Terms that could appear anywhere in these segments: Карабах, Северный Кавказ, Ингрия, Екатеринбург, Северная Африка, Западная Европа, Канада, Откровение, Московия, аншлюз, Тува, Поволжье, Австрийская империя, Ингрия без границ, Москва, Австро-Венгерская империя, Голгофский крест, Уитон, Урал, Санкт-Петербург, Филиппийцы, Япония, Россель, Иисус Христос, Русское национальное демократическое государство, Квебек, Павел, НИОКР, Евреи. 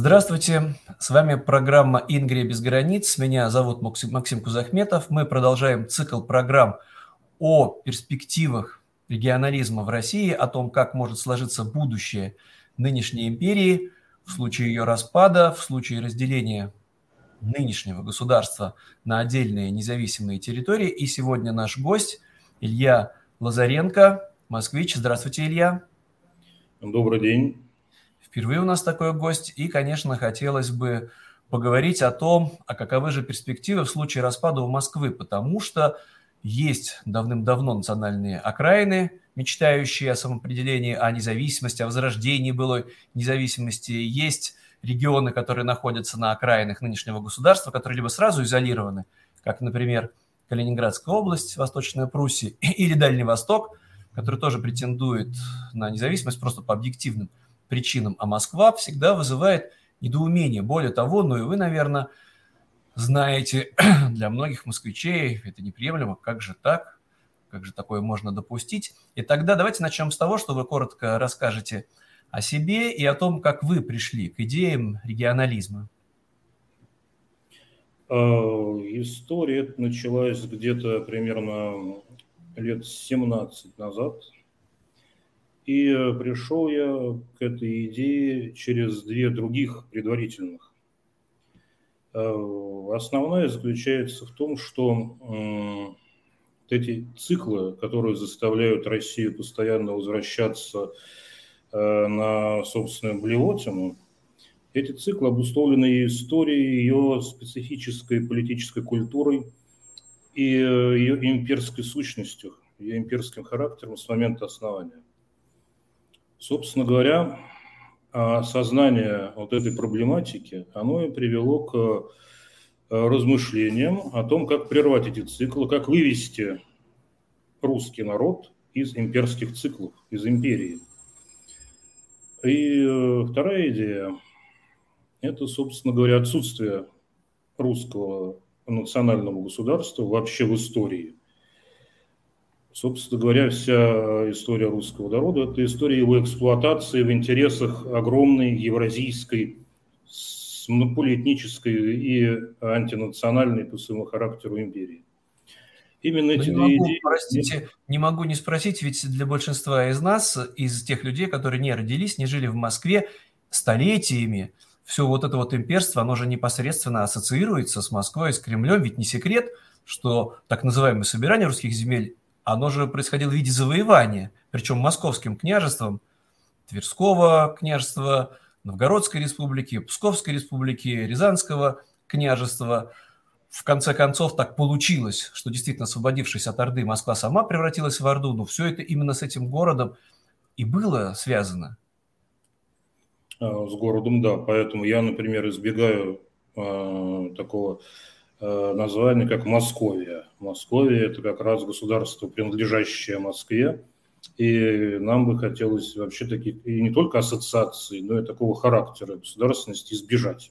Здравствуйте, с вами программа «Ингрия без границ». Меня зовут Максим Кузахметов. Мы продолжаем цикл программ о перспективах регионализма в России, о том, как может сложиться будущее нынешней империи в случае ее распада, в случае разделения нынешнего государства на отдельные независимые территории. И сегодня наш гость Илья Лазаренко, москвич. Здравствуйте, Илья. Добрый день. Впервые у нас такой гость, и, конечно, хотелось бы поговорить о том, а каковы же перспективы в случае распада у Москвы, потому что есть давным-давно национальные окраины, мечтающие о самоопределении, о независимости, о возрождении былой независимости. Есть регионы, которые находятся на окраинах нынешнего государства, которые либо сразу изолированы, как, например, Калининградская область, Восточная Пруссия, или Дальний Восток, который тоже претендует на независимость просто по объективным причинам, а Москва всегда вызывает недоумение. Более того, ну и вы, наверное, знаете, для многих москвичей это неприемлемо. Как же так? Как же такое можно допустить? И тогда давайте начнем с того, что вы коротко расскажете о себе и о том, как вы пришли к идеям регионализма. История началась где-то примерно лет 17 назад. И пришел я к этой идее через две других предварительных. Основная заключается в том, что эти циклы, которые заставляют Россию постоянно возвращаться на собственную блевотину, эти циклы обусловлены историей, ее специфической политической культурой и ее имперской сущностью, ее имперским характером с момента основания. Собственно говоря, осознание вот этой проблематики, оно и привело к размышлениям о том, как прервать эти циклы, как вывести русский народ из имперских циклов, из империи. И вторая идея – это, собственно говоря, отсутствие русского национального государства вообще в истории. Собственно говоря, вся история русского народа – это история его эксплуатации в интересах огромной евразийской, полиэтнической и антинациональной по своему характеру империи. Именно эти две идеи… Простите, не могу не спросить, ведь для большинства из нас, из тех людей, которые не родились, не жили в Москве столетиями, все вот это вот имперство, оно же непосредственно ассоциируется с Москвой, с Кремлем, ведь не секрет, что так называемое собирание русских земель, оно же происходило в виде завоевания, причем Московским княжеством, Тверского княжества, Новгородской республики, Псковской республики, Рязанского княжества. В конце концов так получилось, что действительно освободившись от Орды, Москва сама превратилась в Орду, но все это именно с этим городом и было связано. С городом, да, поэтому я, например, избегаю такого название как Московия. Московия – это как раз государство, принадлежащее Москве, и нам бы хотелось вообще таких и не только ассоциаций, но и такого характера государственности избежать.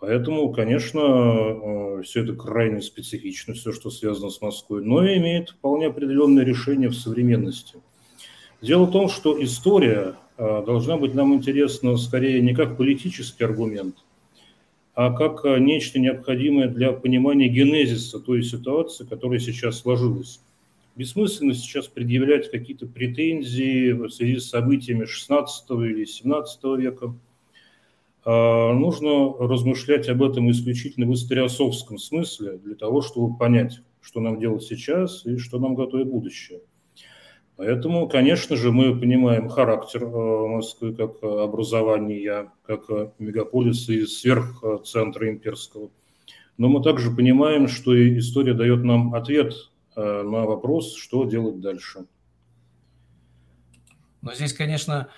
Поэтому, конечно, все это крайне специфично, все, что связано с Москвой, но и имеет вполне определенное решение в современности. Дело в том, что история должна быть нам интересна скорее не как политический аргумент, а как нечто необходимое для понимания генезиса той ситуации, которая сейчас сложилась. Бессмысленно сейчас предъявлять какие-то претензии в связи с событиями XVI или XVII века. Нужно размышлять об этом исключительно в историосовском смысле, для того, чтобы понять, что нам делать сейчас и что нам готовит будущее. Поэтому, конечно же, мы понимаем характер Москвы как образования, как мегаполиса и сверхцентра имперского. Но мы также понимаем, что история дает нам ответ на вопрос, что делать дальше. Но здесь, конечно,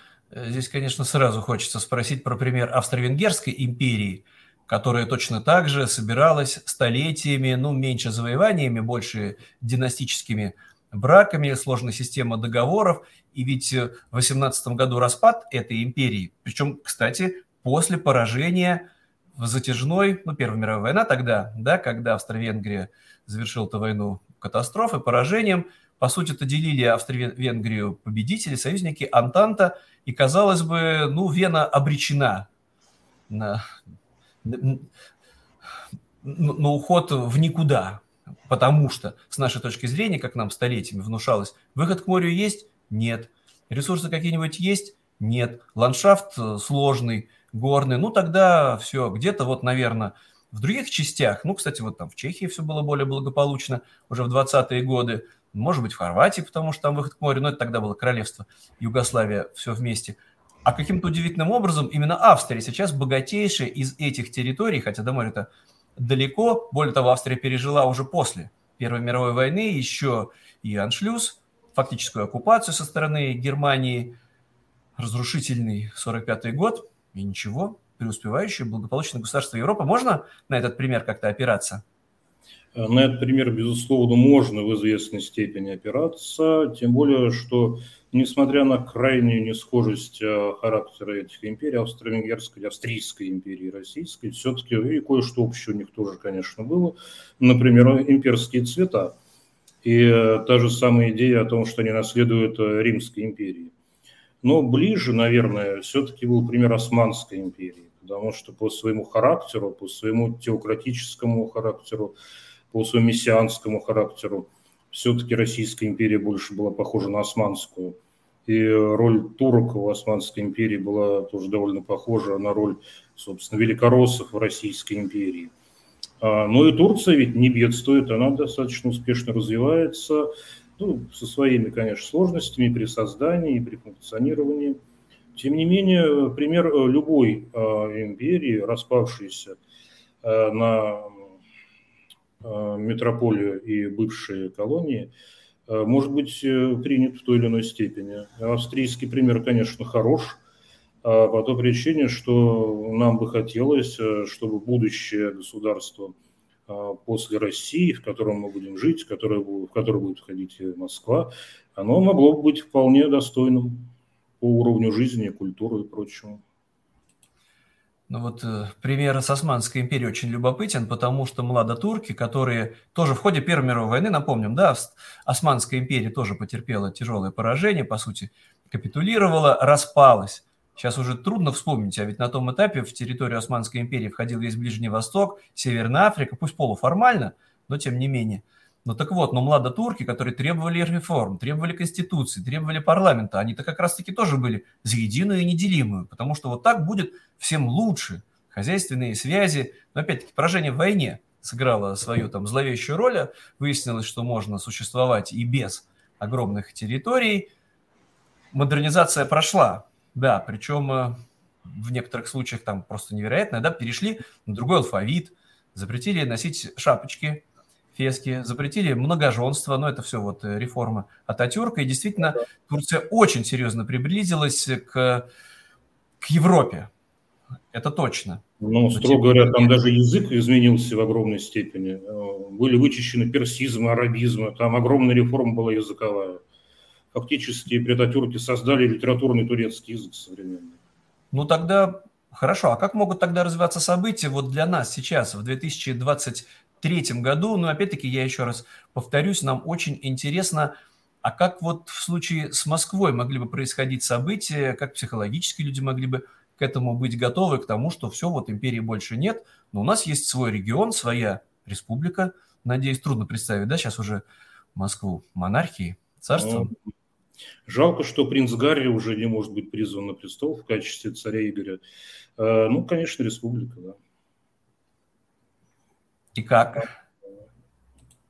сразу хочется спросить про пример Австро-Венгерской империи, которая точно так же собиралась столетиями, меньше завоеваниями, больше династическими браками, сложная система договоров. И ведь в 18 году распад этой империи, причем, кстати, после поражения в затяжной, Первая мировая война тогда, да, когда Австро-Венгрия завершила эту войну катастрофой, поражением, по сути-то делили Австро-Венгрию победители, союзники, Антанта, и, казалось бы, Вена обречена на уход в никуда, потому что, с нашей точки зрения, как нам столетиями внушалось, выход к морю есть? Нет. Ресурсы какие-нибудь есть? Нет. Ландшафт сложный, горный. Ну, тогда все, где-то вот, наверное, в других частях, ну, кстати, вот там в Чехии все было более благополучно уже в 20-е годы, может быть, в Хорватии, потому что там выход к морю, но это тогда было королевство Югославия, все вместе. А каким-то удивительным образом именно Австрия сейчас богатейшая из этих территорий, хотя до моря-то далеко. Более того, Австрия пережила уже после Первой мировой войны еще и аншлюз, фактическую оккупацию со стороны Германии, разрушительный 45-й год, и ничего, преуспевающее благополучное государство Европы. Можно на этот пример как-то опираться? На этот пример, безусловно, можно в известной степени опираться, тем более, что, несмотря на крайнюю несхожесть характера этих империй, Австро-Венгерской, Австрийской империи и Российской, все-таки и кое-что общее у них тоже, конечно, было. Например, имперские цвета и та же самая идея о том, что они наследуют Римской империи. Но ближе, наверное, все-таки был пример Османской империи, потому что по своему характеру, по своему теократическому характеру, по своему мессианскому характеру, все-таки Российская империя больше была похожа на Османскую. И роль турок в Османской империи была тоже довольно похожа на роль, собственно, великороссов в Российской империи. Но и Турция ведь не бедствует, она достаточно успешно развивается, ну, со своими, конечно, сложностями при создании и при функционировании. Тем не менее, пример любой империи, распавшейся на метрополию и бывшие колонии, может быть принят в той или иной степени. Австрийский пример, конечно, хорош, по той причине, что нам бы хотелось, чтобы будущее государство после России, в котором мы будем жить, в которое будет входить Москва, оно могло бы быть вполне достойным по уровню жизни, культуры и прочему. Ну вот пример с Османской империей очень любопытен, потому что младотурки, которые тоже в ходе Первой мировой войны, напомним, да, Османская империя тоже потерпела тяжелое поражение, по сути, капитулировала, распалась. Сейчас уже трудно вспомнить, а ведь на том этапе в территорию Османской империи входил весь Ближний Восток, Северная Африка, пусть полуформально, но тем не менее. Ну так вот, но младотурки, которые требовали реформ, требовали конституции, требовали парламента, они-то как раз-таки тоже были за единую и неделимую, потому что вот так будет всем лучше. Хозяйственные связи, но опять-таки поражение в войне сыграло свою там зловещую роль, а выяснилось, что можно существовать и без огромных территорий. Модернизация прошла. Да, причем в некоторых случаях там просто невероятно, да, перешли на другой алфавит, запретили носить шапочки, фески, запретили многоженство, но это все вот реформа Ататюрка, и действительно Турция очень серьезно приблизилась к Европе, это точно. Ну, строго говоря, там даже язык изменился в огромной степени, были вычищены персизм, арабизм, там огромная реформа была языковая. Фактически при Ататюрке создали литературный турецкий язык современный. Ну тогда, хорошо, а как могут тогда развиваться события вот для нас сейчас, в 2023 году? Ну, опять-таки, я еще раз повторюсь, нам очень интересно, а как вот в случае с Москвой могли бы происходить события, как психологически люди могли бы к этому быть готовы, к тому, что все, вот империи больше нет, но у нас есть свой регион, своя республика, надеюсь, трудно представить, да, сейчас уже Москву монархии, царство. Жалко, что принц Гарри уже не может быть призван на престол в качестве царя Игоря. Ну, конечно, республика, да. И как?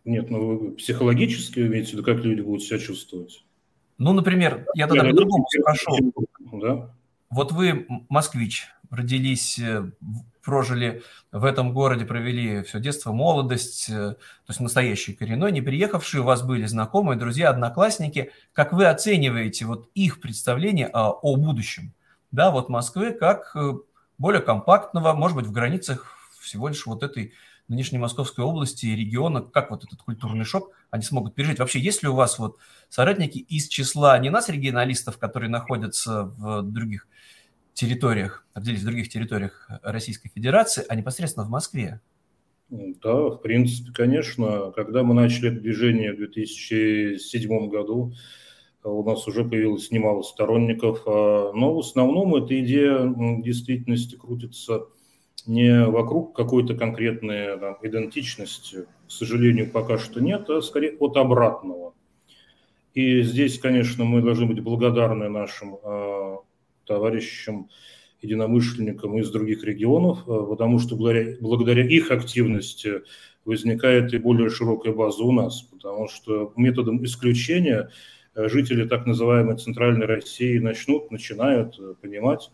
Нет, ну, психологически, вы имеете в виду, как люди будут себя чувствовать? Ну, например, я тогда по-другому спрошу. Да? Вот вы москвич, родились, прожили в этом городе, провели все детство, молодость, то есть настоящий коренной, не приехавшие, у вас были знакомые, друзья, одноклассники. Как вы оцениваете вот их представление о будущем, да, вот Москвы, как более компактного, может быть, в границах всего лишь вот этой нынешней Московской области и региона, как вот этот культурный шок они смогут пережить? Вообще, есть ли у вас вот соратники из числа не нас, регионалистов, которые находятся в других территориях, в других территориях Российской Федерации, а непосредственно в Москве? Да, в принципе, конечно. Когда мы начали движение в 2007 году, у нас уже появилось немало сторонников, но в основном эта идея в действительности крутится не вокруг какой-то конкретной идентичности, к сожалению, пока что нет, а скорее от обратного. И здесь, конечно, мы должны быть благодарны нашим товарищам, единомышленникам из других регионов, потому что благодаря их активности возникает и более широкая база у нас, потому что методом исключения жители так называемой Центральной России начинают понимать,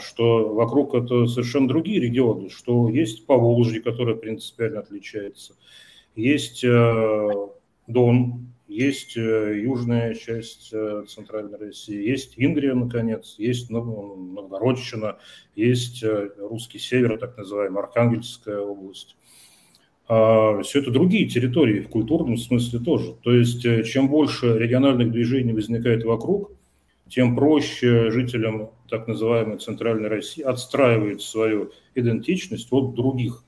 что вокруг это совершенно другие регионы, что есть Поволжье, которое принципиально отличается, есть Дон, есть южная часть Центральной России, есть Ингрия, наконец, есть Новгородщина, есть Русский Север, так называемая Архангельская область. Все это другие территории в культурном смысле тоже. То есть чем больше региональных движений возникает вокруг, тем проще жителям так называемой Центральной России отстраивать свою идентичность от других,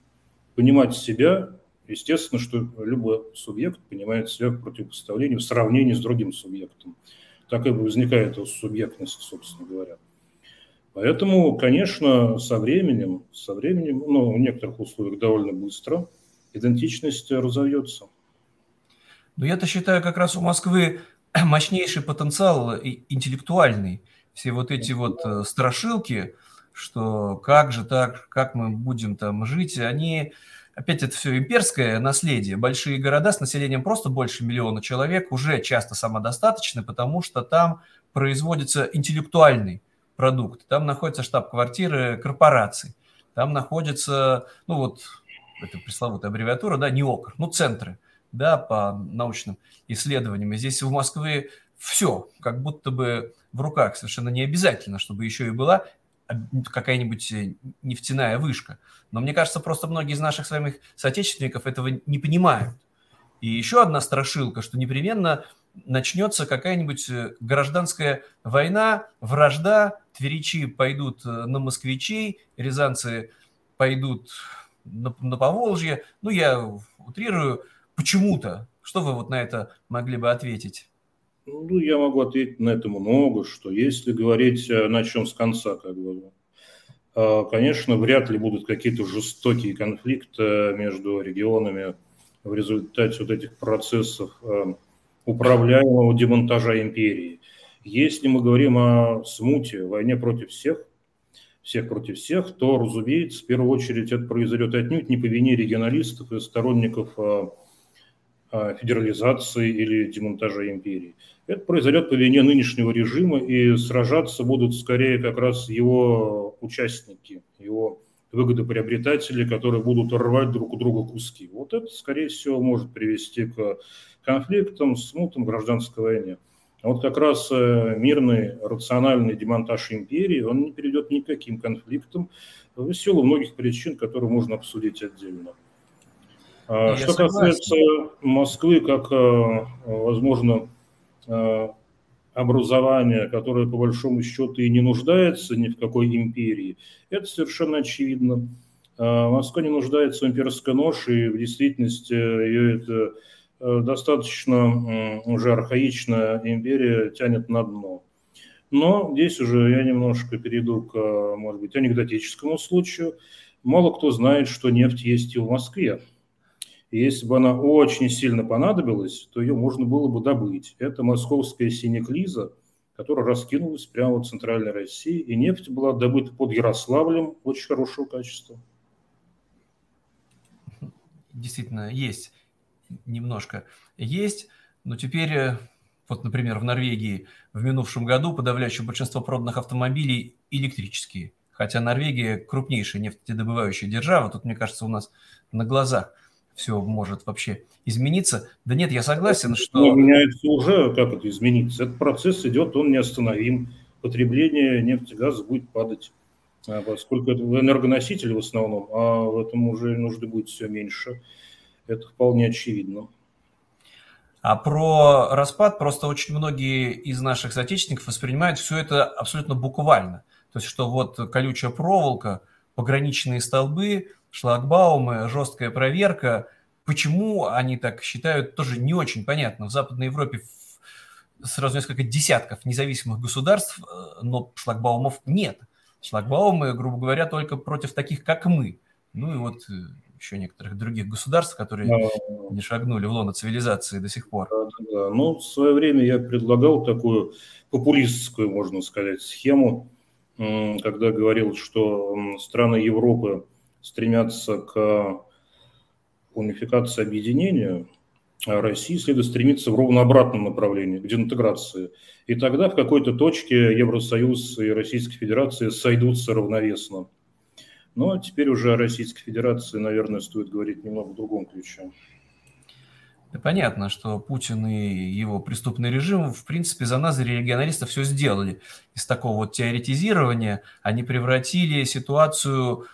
понимать себя. Естественно, что любой субъект понимает себя в противопоставлении, в сравнении с другим субъектом. Так и возникает субъектность, собственно говоря. Поэтому, конечно, со временем, в некоторых условиях довольно быстро, идентичность разовьется. Но я-то считаю, как раз у Москвы мощнейший потенциал интеллектуальный. Все вот эти вот страшилки, что как же так, как мы будем там жить, они... Опять это все имперское наследие. Большие города с населением просто больше миллиона человек уже часто самодостаточны, потому что там производится интеллектуальный продукт. Там находятся штаб-квартиры корпораций. Там находится, это пресловутая аббревиатура, НИОКР, центры, по научным исследованиям. И здесь в Москве все как будто бы в руках. Совершенно не обязательно, чтобы еще и была какая-нибудь нефтяная вышка. Но мне кажется, просто многие из наших с вами соотечественников этого не понимают. И еще одна страшилка, что непременно начнется какая-нибудь гражданская война, вражда, тверичи пойдут на москвичей, рязанцы пойдут на Поволжье. Я утрирую почему-то. Что вы на это могли бы ответить? Я могу ответить на это много, что если говорить, начнем с конца, конечно, вряд ли будут какие-то жестокие конфликты между регионами в результате вот этих процессов управляемого демонтажа империи. Если мы говорим о смуте, войне против всех, всех против всех, то, разумеется, в первую очередь это произойдет отнюдь не по вине регионалистов и сторонников федерализации или демонтажа империи. Это произойдет по вине нынешнего режима, и сражаться будут скорее как раз его участники, его выгодоприобретатели, которые будут рвать друг у друга куски. Вот это, скорее всего, может привести к конфликтам, смутам, гражданской войне. А вот как раз мирный, рациональный демонтаж империи, он не приведет ни к каким конфликтам в силу многих причин, которые можно обсудить отдельно. Что касается Москвы, как, возможно, образования, которое, по большому счету, и не нуждается ни в какой империи, это совершенно очевидно. Москва не нуждается в имперской ноше, и в действительности ее это достаточно уже архаичная империя тянет на дно. Но здесь уже я немножко перейду к, может быть, анекдотическому случаю. Мало кто знает, что нефть есть и в Москве. Если бы она очень сильно понадобилась, то ее можно было бы добыть. Это московская синеклиза, которая раскинулась прямо в Центральной России, и нефть была добыта под Ярославлем очень хорошего качества. Действительно, есть. Немножко есть. Но теперь, например, в Норвегии в минувшем году подавляющее большинство проданных автомобилей электрические. Хотя Норвегия крупнейшая нефтедобывающая держава. Тут, мне кажется, у нас на глазах все может вообще измениться. Да нет, я согласен, что... Но меняется уже, как это изменится. Этот процесс идет, он неостановим. Потребление нефти, газа будет падать, поскольку это энергоносители в основном, а в этом уже нужды будет все меньше. Это вполне очевидно. А про распад просто очень многие из наших соотечественников воспринимают все это абсолютно буквально. То есть, что колючая проволока, пограничные столбы... Шлагбаумы, жесткая проверка. Почему они так считают, тоже не очень понятно. В Западной Европе сразу несколько десятков независимых государств, но шлагбаумов нет. Шлагбаумы, грубо говоря, только против таких, как мы. Ну и вот еще некоторых других государств, которые не шагнули в лоно цивилизации до сих пор. Да. Ну, в свое время я предлагал такую популистскую, можно сказать, схему, когда говорил, что страны Европы стремятся к унификации, объединению, а Россия следует стремиться в ровно обратном направлении, к деинтеграции. И тогда в какой-то точке Евросоюз и Российская Федерация сойдутся равновесно. Но теперь уже о Российской Федерации, наверное, стоит говорить немного в другом ключе. Да, понятно, что Путин и его преступный режим, в принципе, за нас, за регионалистов, все сделали. Из такого вот теоретизирования они превратили ситуацию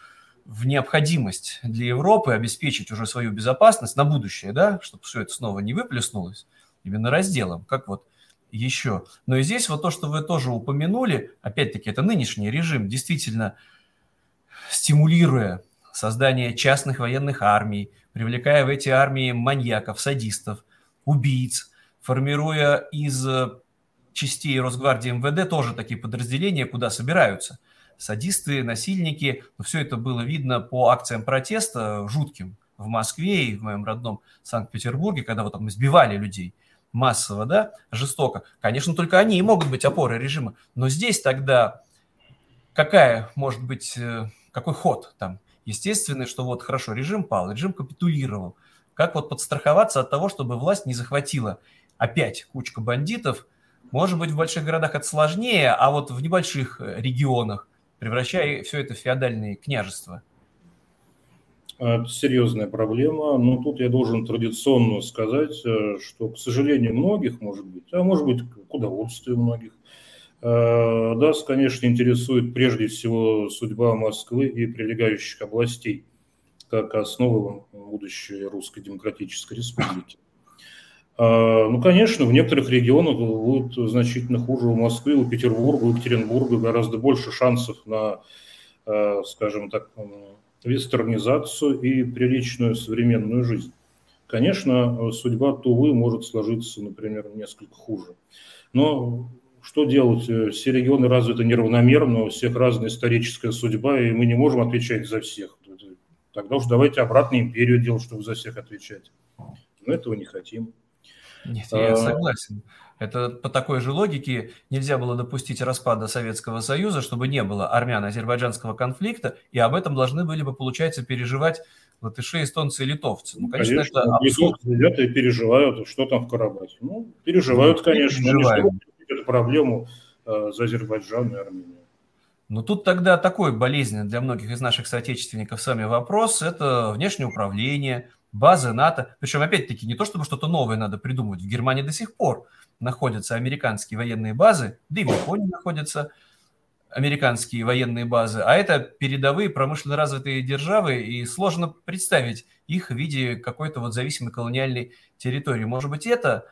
в необходимость для Европы обеспечить уже свою безопасность на будущее, да, чтобы все это снова не выплеснулось, именно разделом, как вот еще. Но и здесь вот то, что вы тоже упомянули, опять-таки, это нынешний режим, действительно стимулируя создание частных военных армий, привлекая в эти армии маньяков, садистов, убийц, формируя из частей Росгвардии, МВД тоже такие подразделения, куда собираются садисты, насильники. Но все это было видно по акциям протеста жутким в Москве и в моем родном Санкт-Петербурге, когда вот там избивали людей массово, да, жестоко. Конечно, только они и могут быть опорой режима. Но здесь тогда какая, может быть, какой ход там? Естественно, что вот хорошо, режим пал, режим капитулировал. Как вот подстраховаться от того, чтобы власть не захватила опять кучка бандитов? Может быть, в больших городах это сложнее, а вот в небольших регионах, превращая все это в феодальные княжества? Это серьезная проблема. Но тут я должен традиционно сказать, что, к сожалению, многих, может быть, а может быть, к удовольствию многих, нас, конечно, интересует прежде всего судьба Москвы и прилегающих областей, как основы будущей Русской Демократической Республики. Ну, конечно, в некоторых регионах будет значительно хуже. У Москвы, у Петербурга, у Екатеринбурга гораздо больше шансов на, скажем так, вестернизацию и приличную современную жизнь. Конечно, судьба Тувы может сложиться, например, несколько хуже. Но что делать? Все регионы развиты неравномерно, у всех разная историческая судьба, и мы не можем отвечать за всех. Тогда уж давайте обратно империю делать, чтобы за всех отвечать. Но этого не хотим. Нет, я согласен. Это по такой же логике нельзя было допустить распада Советского Союза, чтобы не было армяно-азербайджанского конфликта, и об этом должны были бы, получается, переживать латыши, эстонцы и литовцы. Ну, конечно, это абсурд. Литовцы и переживают, что там в Карабахе. Ну, переживают, конечно, эту проблему за Азербайджан и Армению. Но тут тогда такой болезненный для многих из наших соотечественников сами вопрос – это внешнее управление, базы НАТО. Причем, опять-таки, не то чтобы что-то новое надо придумывать. В Германии до сих пор находятся американские военные базы, да и в Японии находятся американские военные базы. А это передовые промышленно развитые державы, и сложно представить их в виде какой-то вот зависимой колониальной территории. Может быть, это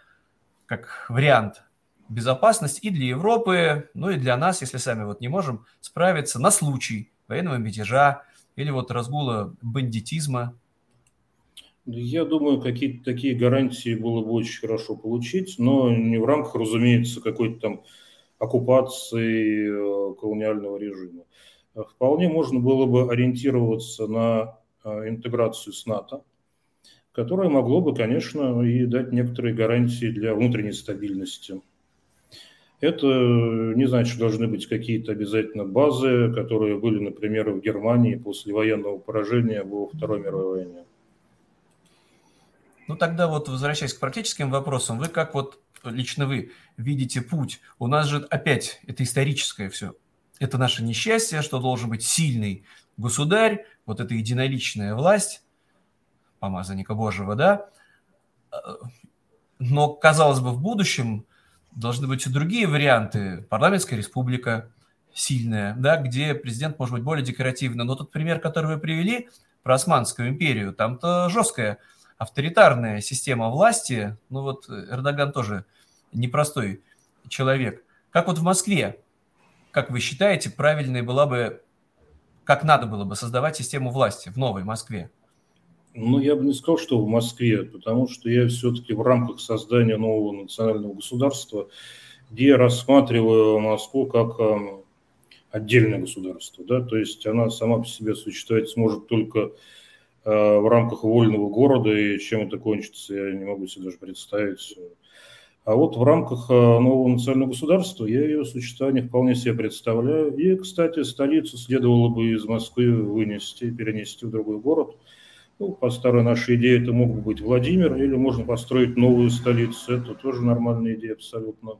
как вариант безопасность и для Европы, ну и для нас, если сами вот не можем справиться на случай военного мятежа или вот разгула бандитизма. Я думаю, какие-то такие гарантии было бы очень хорошо получить, но не в рамках, разумеется, какой-то там оккупации колониального режима. Вполне можно было бы ориентироваться на интеграцию с НАТО, которая могла бы, конечно, и дать некоторые гарантии для внутренней стабильности. Это не значит, что должны быть какие-то обязательно базы, которые были, например, в Германии после военного поражения во Второй мировой войне. Ну, тогда вот, возвращаясь к практическим вопросам, вы как вот лично вы видите путь? У нас же опять это историческое все. Это наше несчастье, что должен быть сильный государь, вот эта единоличная власть, помазанника Божьего, да? Но, казалось бы, в будущем должны быть и другие варианты. Парламентская республика сильная, да, где президент может быть более декоративный. Но тот пример, который вы привели про Османскую империю, там-то жесткая авторитарная система власти, ну вот Эрдоган тоже непростой человек. Как вот в Москве, как вы считаете, правильной была бы, как надо было бы создавать систему власти в новой Москве? Ну, я бы не сказал, что в Москве, потому что я все-таки в рамках создания нового национального государства, где я рассматриваю Москву как отдельное государство, да, то есть она сама по себе существовать сможет только в рамках вольного города, и чем это кончится, я не могу себе даже представить. А вот в рамках нового национального государства я ее существование вполне себе представляю. И, кстати, столицу следовало бы из Москвы вынести, перенести в другой город. Ну, по старой нашей идее это мог бы быть Владимир, или можно построить новую столицу. Это тоже нормальная идея абсолютно.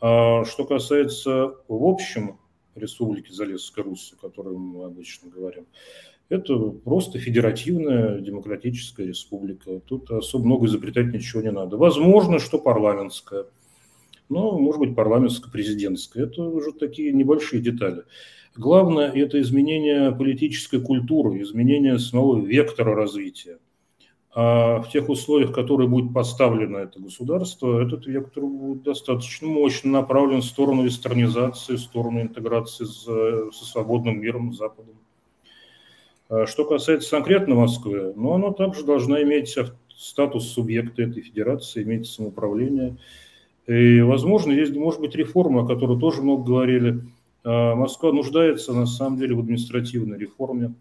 А что касается в общем Республики Залесская Русь, о которой мы обычно говорим, это просто федеративная демократическая республика. Тут особо много изобретать ничего не надо. Возможно, что парламентская, но, может быть, парламентско-президентская. Это уже такие небольшие детали. Главное – это изменение политической культуры, изменение самого вектора развития. А в тех условиях, в которые будет поставлено это государство, этот вектор будет достаточно мощно направлен в сторону вестернизации, в сторону интеграции со свободным миром, с Западом. Что касается конкретно Москвы, но она также должна иметь статус субъекта этой федерации, иметь самоуправление. И, возможно, есть, может быть, реформа, о которой тоже много говорили. Москва нуждается, на самом деле, в административной реформе.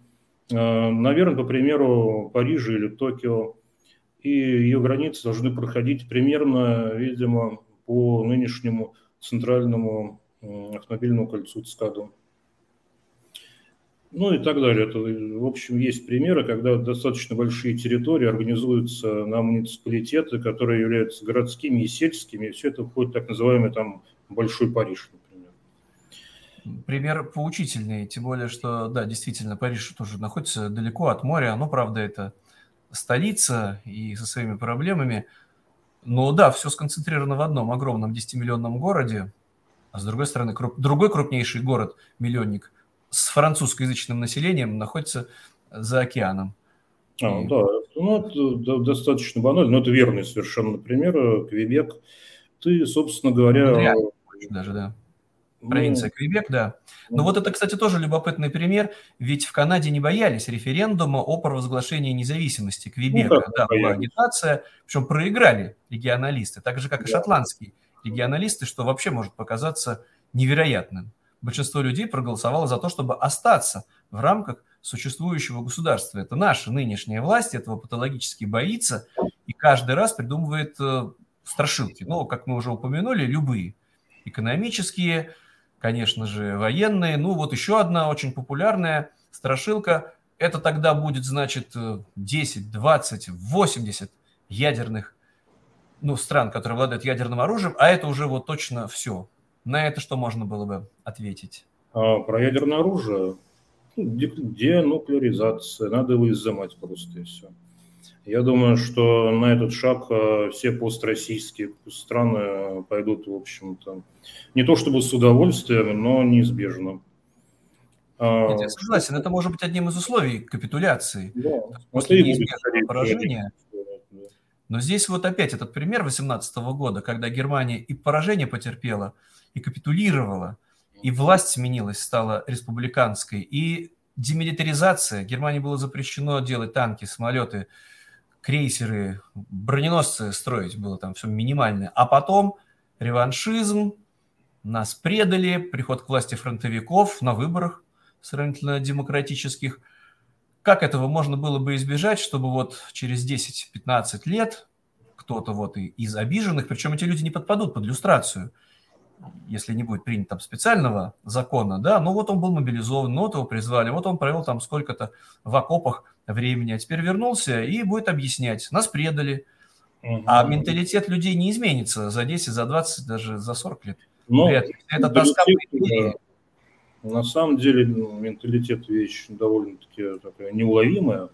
Наверное, по примеру Парижа или Токио. И ее границы должны проходить примерно, видимо, по нынешнему центральному автомобильному кольцу ЦКАДу. Ну и так далее. Это, в общем, есть примеры, когда достаточно большие территории организуются на муниципалитеты, которые являются городскими и сельскими, и все это входит в так называемый там Большой Париж, например. Пример поучительный, тем более, что, да, действительно, Париж тоже находится далеко от моря, но, правда, это столица и со своими проблемами, но, да, все сконцентрировано в одном огромном 10-миллионном городе, а с другой стороны, другой крупнейший город-миллионник с французскоязычным населением находится за океаном. И... да, ну это достаточно банально, но это верный совершенно пример. Квебек, ты, собственно говоря... Реально, даже, да. Провинция Квебек, да. Но вот это, кстати, тоже любопытный пример, ведь в Канаде не боялись референдума о провозглашении независимости Квебека. Ну, да, была агитация, причем проиграли регионалисты, так же, как и шотландские регионалисты, что вообще может показаться невероятным. Большинство людей проголосовало за то, чтобы остаться в рамках существующего государства. Это наша нынешняя власть, этого патологически боится и каждый раз придумывает страшилки. Но, как мы уже упомянули, любые. Экономические, конечно же, военные. Ну, вот еще одна очень популярная страшилка. Это тогда будет, значит, 10, 20, 80 ядерных, ну, стран, которые владеют ядерным оружием, а это уже вот точно все. На это что можно было бы ответить? Про ядерное оружие. Денуклеаризация. Надо его изымать просто, и все. Я думаю, что на этот шаг все построссийские страны пойдут, в общем-то, не то чтобы с удовольствием, но неизбежно. Нет, я согласен. Это может быть одним из условий капитуляции. Да. После неизбежного поражения... Но здесь вот опять этот пример 18 года, когда Германия и поражение потерпела, и капитулировала, и власть сменилась, стала республиканской, и демилитаризация. Германии было запрещено делать танки, самолеты, крейсеры, броненосцы строить было там все минимальное. А потом реваншизм, нас предали, приход к власти фронтовиков на выборах сравнительно демократических. Как этого можно было бы избежать, чтобы вот через 10-15 лет кто-то вот из обиженных, причем эти люди не подпадут под люстрацию, если не будет принято там специального закона, да, ну вот он был мобилизован, ну вот его призвали, вот он провел там сколько-то в окопах времени, а теперь вернулся и будет объяснять, нас предали, а менталитет людей не изменится за 10, за 20, даже за 40 лет. Но это тоска по империи. На самом деле менталитет – вещь довольно-таки такая неуловимая.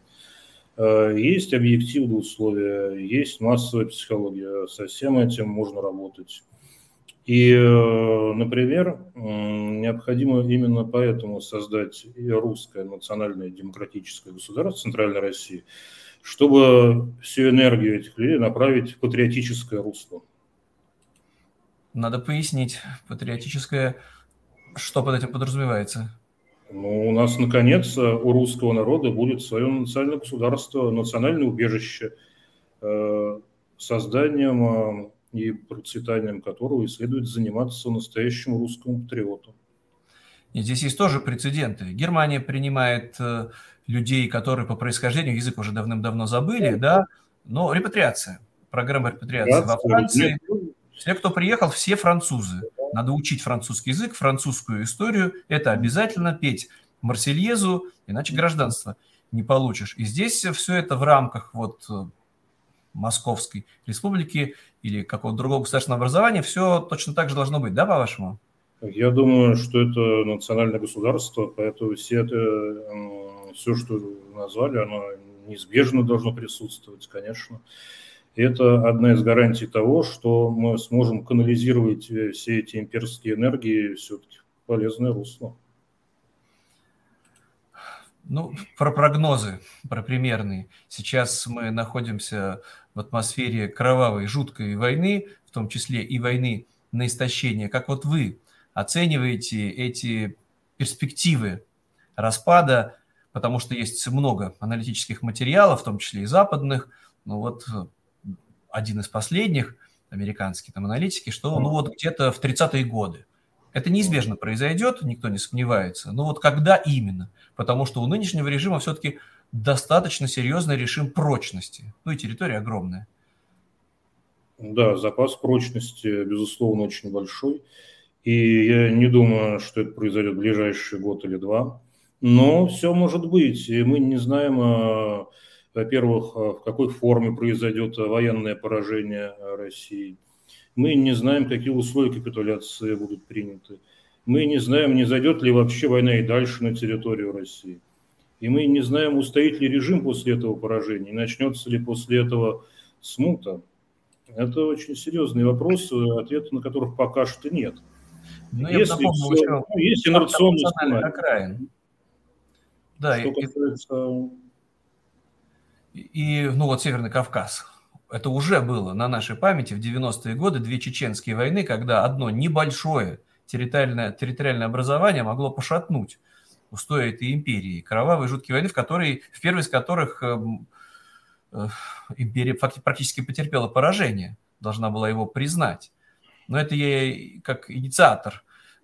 Есть объективные условия, есть массовая психология. Со всем этим можно работать. И, например, необходимо именно поэтому создать русское национальное демократическое государство Центральной России, чтобы всю энергию этих людей направить в патриотическое русло. Надо пояснить. Патриотическое. Что под этим подразумевается? Ну, у нас, наконец, у русского народа будет свое национальное государство, национальное убежище, созданием и процветанием которого и следует заниматься настоящему русскому патриоту. И здесь есть тоже прецеденты. Германия принимает людей, которые по происхождению язык уже давным-давно забыли, да, но репатриация, программа репатриации во Франции. Все, кто приехал, все французы. Надо учить французский язык, французскую историю. Это обязательно петь Марсельезу, иначе гражданство не получишь. И здесь все это в рамках вот Московской республики или какого-то другого государственного образования. Все точно так же должно быть, да, по-вашему? Я думаю, что это национальное государство, поэтому все, что вы назвали, оно неизбежно должно присутствовать, конечно. Это одна из гарантий того, что мы сможем канализировать все эти имперские энергии все-таки в полезное русло. Ну, про прогнозы, про примерные. Сейчас мы находимся в атмосфере кровавой, жуткой войны, в том числе и войны на истощение. Как вот вы оцениваете эти перспективы распада, потому что есть много аналитических материалов, в том числе и западных, но вот... один из последних, американские там аналитики, что ну вот где-то в 30-е годы. Это неизбежно произойдет, никто не сомневается. Но вот когда именно? Потому что у нынешнего режима все-таки достаточно серьезно решим прочности. Ну и территория огромная. Да, запас прочности, безусловно, очень большой. И я не думаю, что это произойдет в ближайший год или два. Но все может быть. И мы не знаем... Во-первых, в какой форме произойдет военное поражение России. Мы не знаем, какие условия капитуляции будут приняты. Мы не знаем, не зайдет ли вообще война и дальше на территорию России. И мы не знаем, устоит ли режим после этого поражения, и начнется ли после этого смута. Это очень серьезные вопросы, ответа на которых пока что нет. Но если есть инерционный сценарий. Да, что касается... И, ну вот, Северный Кавказ. Это уже было на нашей памяти в 90-е годы, две чеченские войны, когда одно небольшое территориальное образование могло пошатнуть устои этой империи. Кровавые, жуткие войны, в первой из которых империя практически потерпела поражение, должна была его признать. Но это я как инициатор.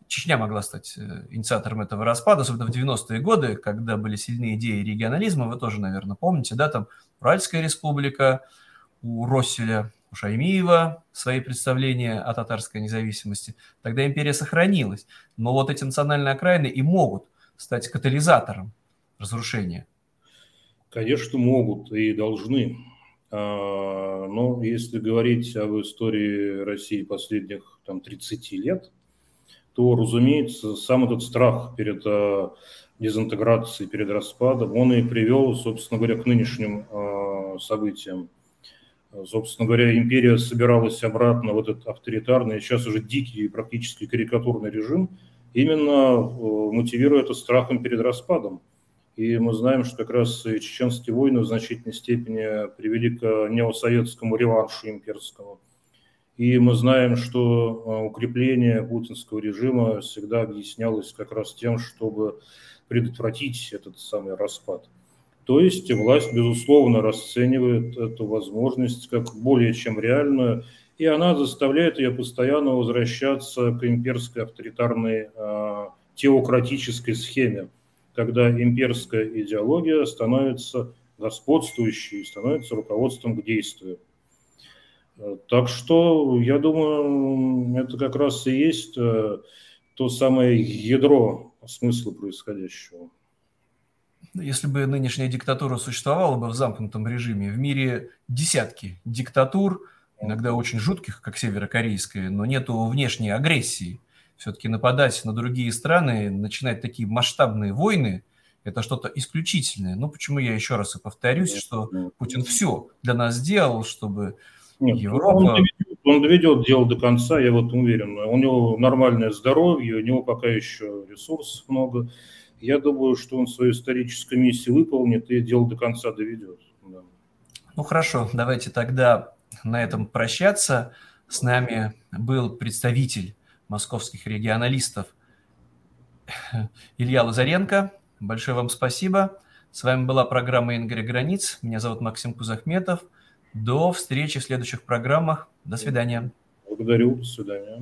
Чечня могла стать инициатором этого распада, особенно в 90-е годы, когда были сильные идеи регионализма. Вы тоже, наверное, помните, да, там Уральская республика, у Росселя, у Шаймиева свои представления о татарской независимости. Тогда империя сохранилась. Но вот эти национальные окраины и могут стать катализатором разрушения. Конечно, могут и должны. Но если говорить об истории России последних там, 30 лет, то, разумеется, сам этот страх перед дезинтеграцией, перед распадом, он и привел, собственно говоря, к нынешним событиям. Собственно говоря, империя собиралась обратно в этот авторитарный, сейчас уже дикий, практически карикатурный режим, именно мотивируя это страхом перед распадом. И мы знаем, что как раз и чеченские войны в значительной степени привели к неосоветскому реваншу имперскому. И мы знаем, что укрепление путинского режима всегда объяснялось как раз тем, чтобы предотвратить этот самый распад. То есть власть, безусловно, расценивает эту возможность как более чем реальную, и она заставляет ее постоянно возвращаться к имперской авторитарной теократической схеме, когда имперская идеология становится господствующей, становится руководством к действию. Так что, я думаю, это как раз и есть то самое ядро смысла происходящего. Если бы нынешняя диктатура существовала бы в замкнутом режиме, в мире десятки диктатур, иногда очень жутких, как северокорейская, но нету внешней агрессии. Все-таки нападать на другие страны, начинать такие масштабные войны, это что-то исключительное. Ну, почему я еще раз и повторюсь, что Путин все для нас сделал, чтобы... Нет, он доведет дело до конца, я в этом уверен. У него нормальное здоровье, у него пока еще ресурсов много. Я думаю, что он свою историческую миссию выполнит и дело до конца доведет. Да. Ну хорошо, давайте тогда на этом прощаться. С нами был представитель московских регионалистов Илья Лазаренко. Большое вам спасибо. С вами была программа «Ингрия без границ». Меня зовут Максим Кузахметов. До встречи в следующих программах. До свидания. Благодарю. До свидания.